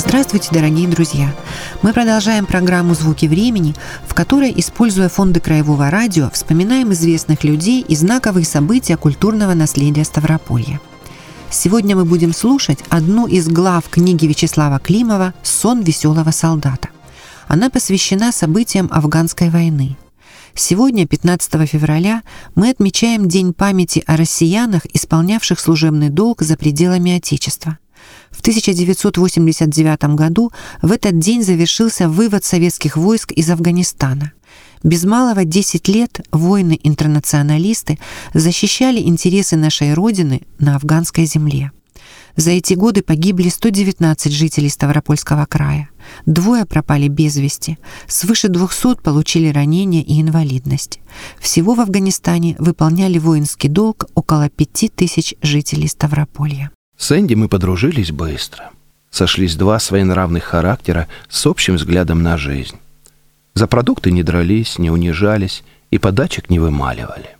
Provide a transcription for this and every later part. Здравствуйте, дорогие друзья! Мы продолжаем программу «Звуки времени», в которой, используя фонды Краевого радио, вспоминаем известных людей и знаковые события культурного наследия Ставрополья. Сегодня мы будем слушать одну из глав книги Вячеслава Климова «Сон веселого солдата». Она посвящена событиям Афганской войны. Сегодня, 15 февраля, мы отмечаем День памяти о россиянах, исполнявших служебный долг за пределами Отечества. В 1989 году в этот день завершился вывод советских войск из Афганистана. Без малого 10 лет воины-интернационалисты защищали интересы нашей Родины на афганской земле. За эти годы погибли 119 жителей Ставропольского края. 2 пропали без вести. Свыше 200 получили ранения и инвалидность. Всего в Афганистане выполняли воинский долг около 5000 жителей Ставрополья. С Энди мы подружились быстро. Сошлись 2 своенравных характера с общим взглядом на жизнь. За продукты не дрались, не унижались и подачек не вымаливали.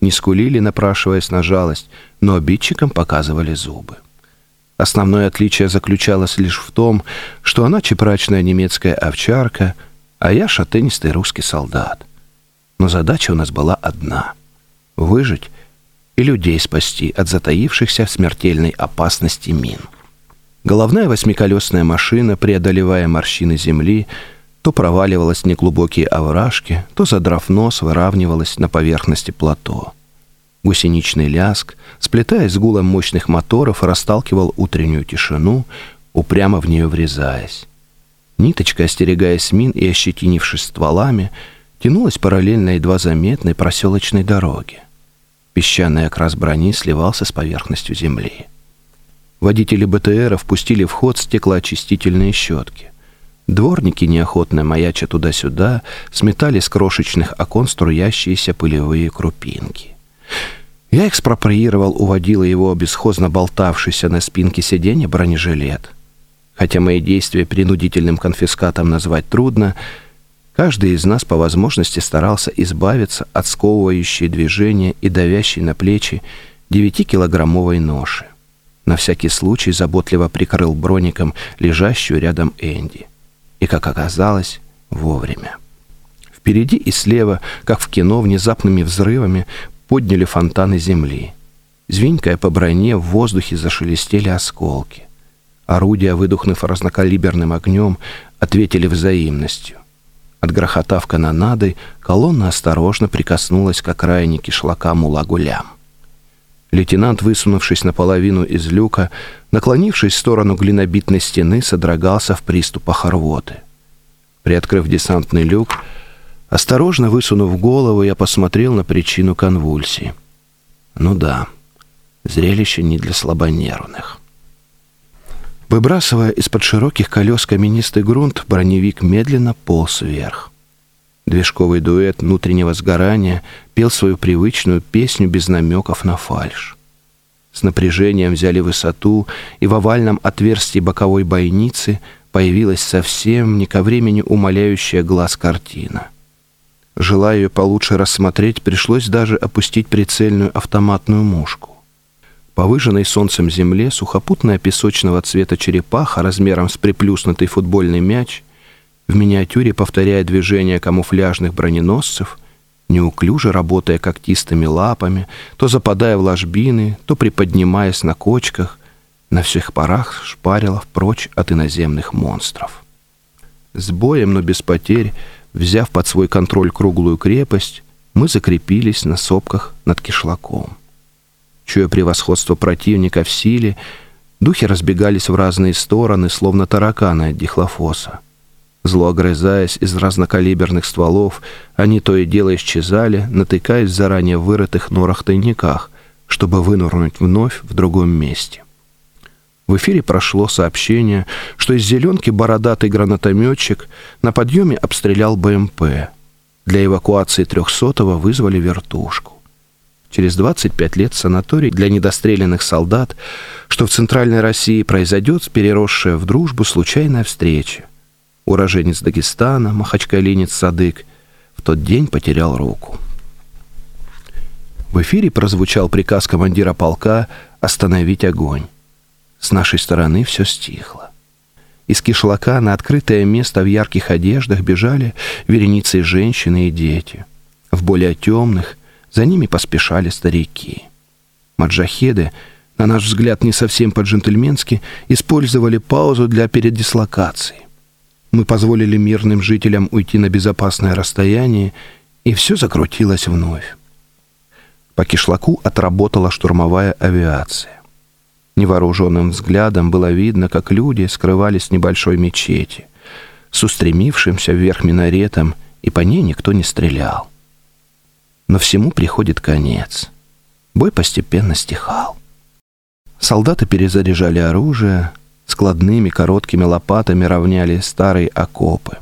Не скулили, напрашиваясь на жалость, но обидчикам показывали зубы. Основное отличие заключалось лишь в том, что она чепрачная немецкая овчарка, а я шатенистый русский солдат. Но задача у нас была одна — выжить и людей спасти от затаившихся в смертельной опасности мин. Головная 8-колесная машина, преодолевая морщины земли, то проваливалась в неглубокие овражки, то, задрав нос, выравнивалась на поверхности плато. Гусеничный лязг, сплетаясь с гулом мощных моторов, расталкивал утреннюю тишину, упрямо в нее врезаясь. Ниточка, остерегаясь мин и ощетинившись стволами, тянулась параллельно едва заметной проселочной дороге. Песчаный окрас брони сливался с поверхностью земли. Водители БТРа впустили в ход стеклоочистительные щетки. Дворники, неохотно маяча туда-сюда, сметали с крошечных окон струящиеся пылевые крупинки. Я экспроприировал у водила его бесхозно болтавшийся на спинке сиденья бронежилет. Хотя мои действия принудительным конфискатом назвать трудно, каждый из нас по возможности старался избавиться от сковывающей движения и давящей на плечи 9-килограммовой ноши. На всякий случай заботливо прикрыл броником лежащую рядом Энди. И, как оказалось, вовремя. Впереди и слева, как в кино, внезапными взрывами подняли фонтаны земли. Звенькая по броне, в воздухе зашелестели осколки. Орудия, выдохнув разнокалиберным огнем, ответили взаимностью. Отгрохотав канонадой, колонна осторожно прикоснулась к окраине кишлака Мула-Гулям. Лейтенант, высунувшись наполовину из люка, наклонившись в сторону глинобитной стены, содрогался в приступах рвоты. Приоткрыв десантный люк, осторожно высунув голову, я посмотрел на причину конвульсии. Ну да, зрелище не для слабонервных. Выбрасывая из-под широких колес каменистый грунт, броневик медленно полз вверх. Движковый дуэт внутреннего сгорания пел свою привычную песню без намеков на фальшь. С напряжением взяли высоту, и в овальном отверстии боковой бойницы появилась совсем не ко времени умоляющая глаз картина. Желая ее получше рассмотреть, пришлось даже опустить прицельную автоматную мушку. По выжженной солнцем земле сухопутная песочного цвета черепаха размером с приплюснутый футбольный мяч, в миниатюре повторяя движения камуфляжных броненосцев, неуклюже работая когтистыми лапами, то западая в ложбины, то приподнимаясь на кочках, на всех парах шпарила впрочь от иноземных монстров. С боем, но без потерь, взяв под свой контроль круглую крепость, мы закрепились на сопках над кишлаком. Чуя превосходство противника в силе, духи разбегались в разные стороны, словно тараканы от дихлофоса. Зло огрызаясь из разнокалиберных стволов, они то и дело исчезали, натыкаясь в заранее вырытых норах тайниках, чтобы вынырнуть вновь в другом месте. В эфире прошло сообщение, что из зеленки бородатый гранатометчик на подъеме обстрелял БМП. Для эвакуации 300-го вызвали вертушку. Через 25 лет санаторий для недостреленных солдат, что в Центральной России произойдет переросшая в дружбу случайная встреча. Уроженец Дагестана, махачкалинец Садык, в тот день потерял руку. В эфире прозвучал приказ командира полка «Остановить огонь». С нашей стороны все стихло. Из кишлака на открытое место в ярких одеждах бежали вереницей женщины и дети. В более темных за ними поспешали старики. Маджахеды, на наш взгляд, не совсем по-джентльменски, использовали паузу для передислокации. Мы позволили мирным жителям уйти на безопасное расстояние, и все закрутилось вновь. По кишлаку отработала штурмовая авиация. Невооруженным взглядом было видно, как люди скрывались в небольшой мечети, с устремившимся вверх минаретом, и по ней никто не стрелял. Но всему приходит конец. Бой постепенно стихал. Солдаты перезаряжали оружие, складными короткими лопатами равняли старые окопы.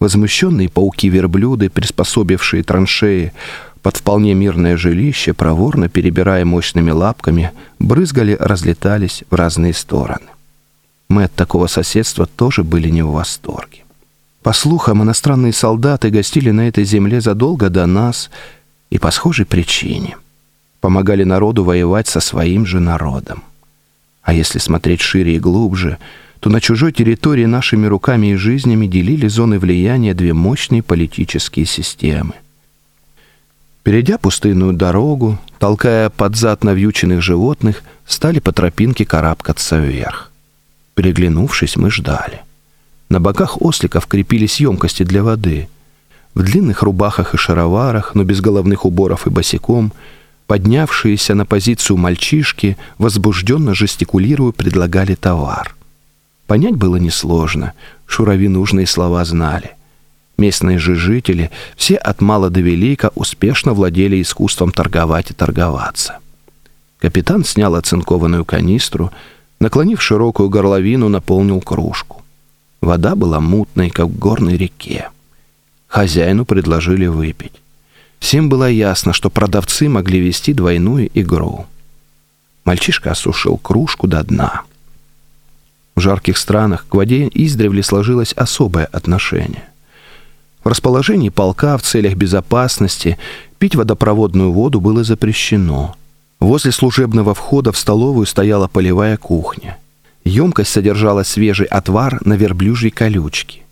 Возмущенные пауки-верблюды, приспособившие траншеи под вполне мирное жилище, проворно перебирая мощными лапками, брызгали, разлетались в разные стороны. Мы от такого соседства тоже были не в восторге. По слухам, иностранные солдаты гостили на этой земле задолго до нас и по схожей причине. Помогали народу воевать со своим же народом. А если смотреть шире и глубже, то на чужой территории нашими руками и жизнями делили зоны влияния две мощные политические системы. Перейдя пустынную дорогу, толкая под зад навьюченных животных, стали по тропинке карабкаться вверх. Переглянувшись, мы ждали. На боках осликов крепились емкости для воды. В длинных рубахах и шароварах, но без головных уборов и босиком, поднявшиеся на позицию мальчишки, возбужденно жестикулируя, предлагали товар. Понять было несложно, шурави нужные слова знали. Местные же жители, все от мала до велика, успешно владели искусством торговать и торговаться. Капитан снял оцинкованную канистру, наклонив широкую горловину, наполнил кружку. Вода была мутной, как в горной реке. Хозяину предложили выпить. Всем было ясно, что продавцы могли вести двойную игру. Мальчишка осушил кружку до дна. В жарких странах к воде издревле сложилось особое отношение. В расположении полка в целях безопасности пить водопроводную воду было запрещено. Возле служебного входа в столовую стояла полевая кухня. Емкость содержала свежий отвар на верблюжьей колючке.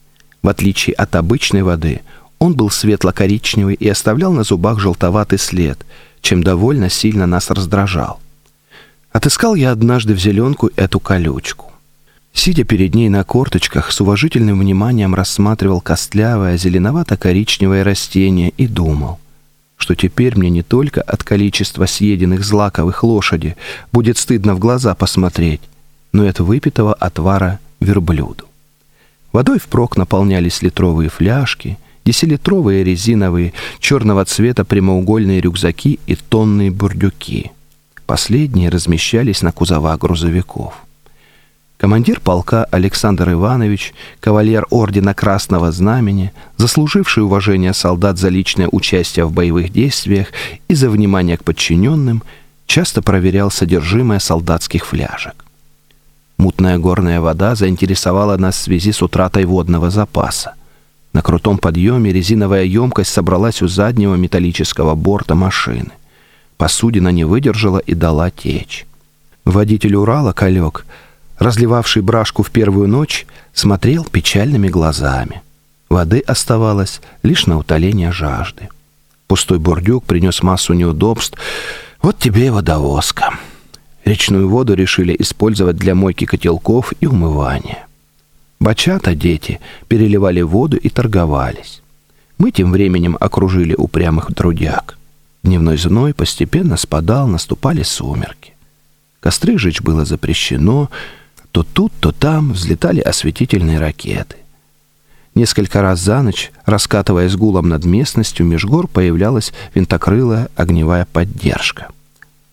В отличие от обычной воды, он был светло-коричневый и оставлял на зубах желтоватый след, чем довольно сильно нас раздражал. Отыскал я однажды в зеленку эту колючку. Сидя перед ней на корточках, с уважительным вниманием рассматривал костлявое зеленовато-коричневое растение и думал, что теперь мне не только от количества съеденных злаковых лошади будет стыдно в глаза посмотреть, но и от выпитого отвара верблюду. Водой впрок наполнялись литровые фляжки, десятилитровые резиновые, черного цвета прямоугольные рюкзаки и тонные бурдюки. Последние размещались на кузовах грузовиков. Командир полка Александр Иванович, кавалер ордена Красного Знамени, заслуживший уважение солдат за личное участие в боевых действиях и за внимание к подчиненным, часто проверял содержимое солдатских фляжек. Мутная горная вода заинтересовала нас в связи с утратой водного запаса. На крутом подъеме резиновая емкость собралась у заднего металлического борта машины. Посудина не выдержала и дала течь. Водитель Урала, Калек, разливавший брашку в первую ночь, смотрел печальными глазами. Воды оставалось лишь на утоление жажды. Пустой бурдюк принес массу неудобств. Вот тебе и водовозка. Речную воду решили использовать для мойки котелков и умывания. Бачата дети переливали воду и торговались. Мы тем временем окружили упрямых трудяг. Дневной зной постепенно спадал, наступали сумерки. Костры жечь было запрещено. То тут, то там взлетали осветительные ракеты. Несколько раз за ночь, раскатываясь гулом над местностью, меж гор появлялась винтокрылая огневая поддержка.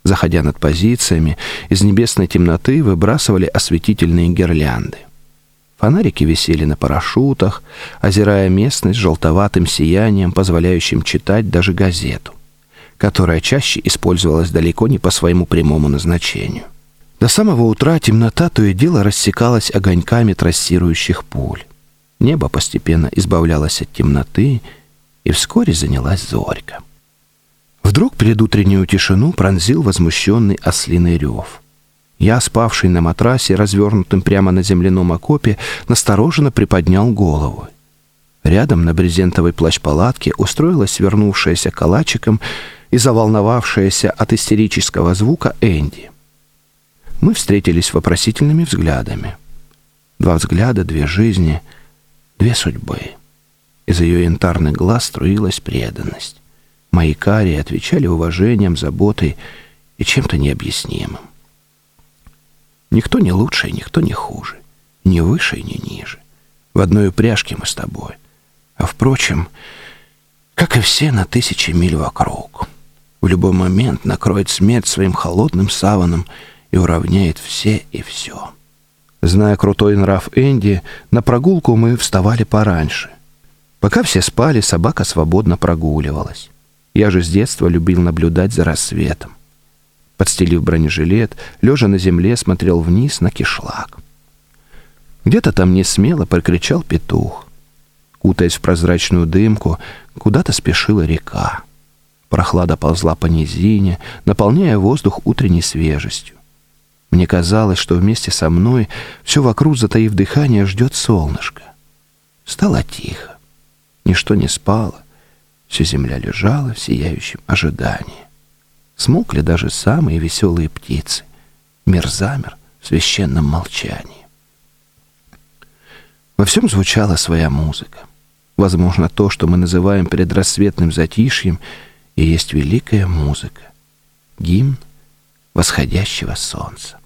Заходя над позициями, из небесной темноты выбрасывали осветительные гирлянды. Фонарики висели на парашютах, озирая местность желтоватым сиянием, позволяющим читать даже газету, которая чаще использовалась далеко не по своему прямому назначению. До самого утра темнота то и дело рассекалась огоньками трассирующих пуль. Небо постепенно избавлялось от темноты, и вскоре занялась зорька. Вдруг предутреннюю тишину пронзил возмущенный ослиный рев. Я, спавший на матрасе, развернутым прямо на земляном окопе, настороженно приподнял голову. Рядом на брезентовой плащ-палатке устроилась свернувшаяся калачиком и заволновавшаяся от истерического звука Энди. Мы встретились вопросительными взглядами. Два взгляда, две жизни, две судьбы. Из ее янтарных глаз струилась преданность. Мои карие отвечали уважением, заботой и чем-то необъяснимым. Никто не лучше, никто не хуже, ни выше, ни ниже. В одной упряжке мы с тобой. А впрочем, как и все на тысячи миль вокруг, в любой момент накроет смерть своим холодным саваном и уравняет все и все. Зная крутой нрав Энди, на прогулку мы вставали пораньше. Пока все спали, собака свободно прогуливалась. Я же с детства любил наблюдать за рассветом. Подстелив бронежилет, лежа на земле, смотрел вниз на кишлак. Где-то там несмело прокричал петух. Кутаясь в прозрачную дымку, куда-то спешила река. Прохлада ползла по низине, наполняя воздух утренней свежестью. Мне казалось, что вместе со мной все вокруг, затаив дыхание, ждет солнышко. Стало тихо. Ничто не спало. Вся земля лежала в сияющем ожидании. Смолкли даже самые веселые птицы. Мир замер в священном молчании. Во всем звучала своя музыка. Возможно, то, что мы называем предрассветным затишьем, и есть великая музыка. Гимн восходящего солнца.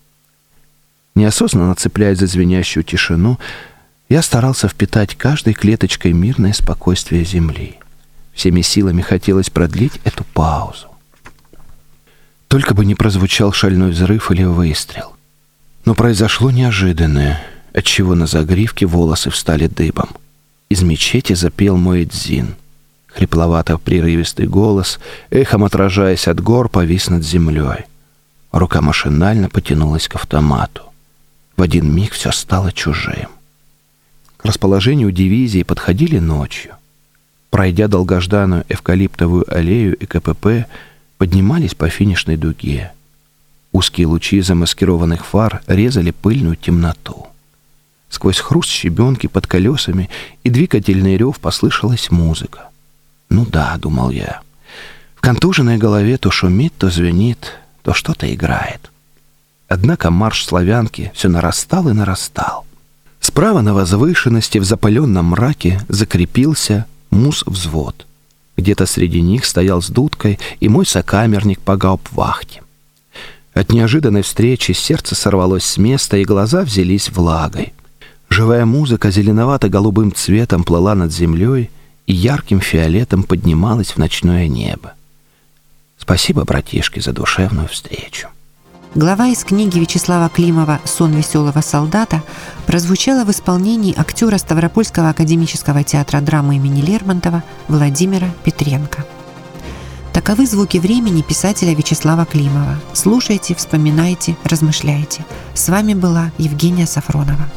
Неосознанно цепляясь за звенящую тишину, я старался впитать каждой клеточкой мирное спокойствие земли. Всеми силами хотелось продлить эту паузу. Только бы не прозвучал шальной взрыв или выстрел. Но произошло неожиданное, отчего на загривке волосы встали дыбом. Из мечети запел муэдзин. Хрипловато-прерывистый голос, эхом отражаясь от гор, повис над землей. Рука машинально потянулась к автомату. В один миг все стало чужим. К расположению дивизии подходили ночью. Пройдя долгожданную эвкалиптовую аллею и КПП, поднимались по финишной дуге. Узкие лучи замаскированных фар резали пыльную темноту. Сквозь хруст щебенки под колесами и двигательный рев послышалась музыка. «Ну да», — думал я. В контуженной голове то шумит, то звенит, то что-то играет. Однако марш славянки все нарастал и нарастал. Справа на возвышенности в запаленном мраке закрепился муз-взвод. Где-то среди них стоял с дудкой и мой сокамерник по гауптвахте. От неожиданной встречи сердце сорвалось с места, и глаза взялись влагой. Живая музыка зеленовато-голубым цветом плыла над землей и ярким фиолетом поднималась в ночное небо. Спасибо, братишки, за душевную встречу. Глава из книги Вячеслава Климова «Сон веселого солдата» прозвучала в исполнении актера Ставропольского академического театра драмы имени Лермонтова Владимира Петренко. Таковы звуки времени писателя Вячеслава Климова. Слушайте, вспоминайте, размышляйте. С вами была Евгения Сафронова.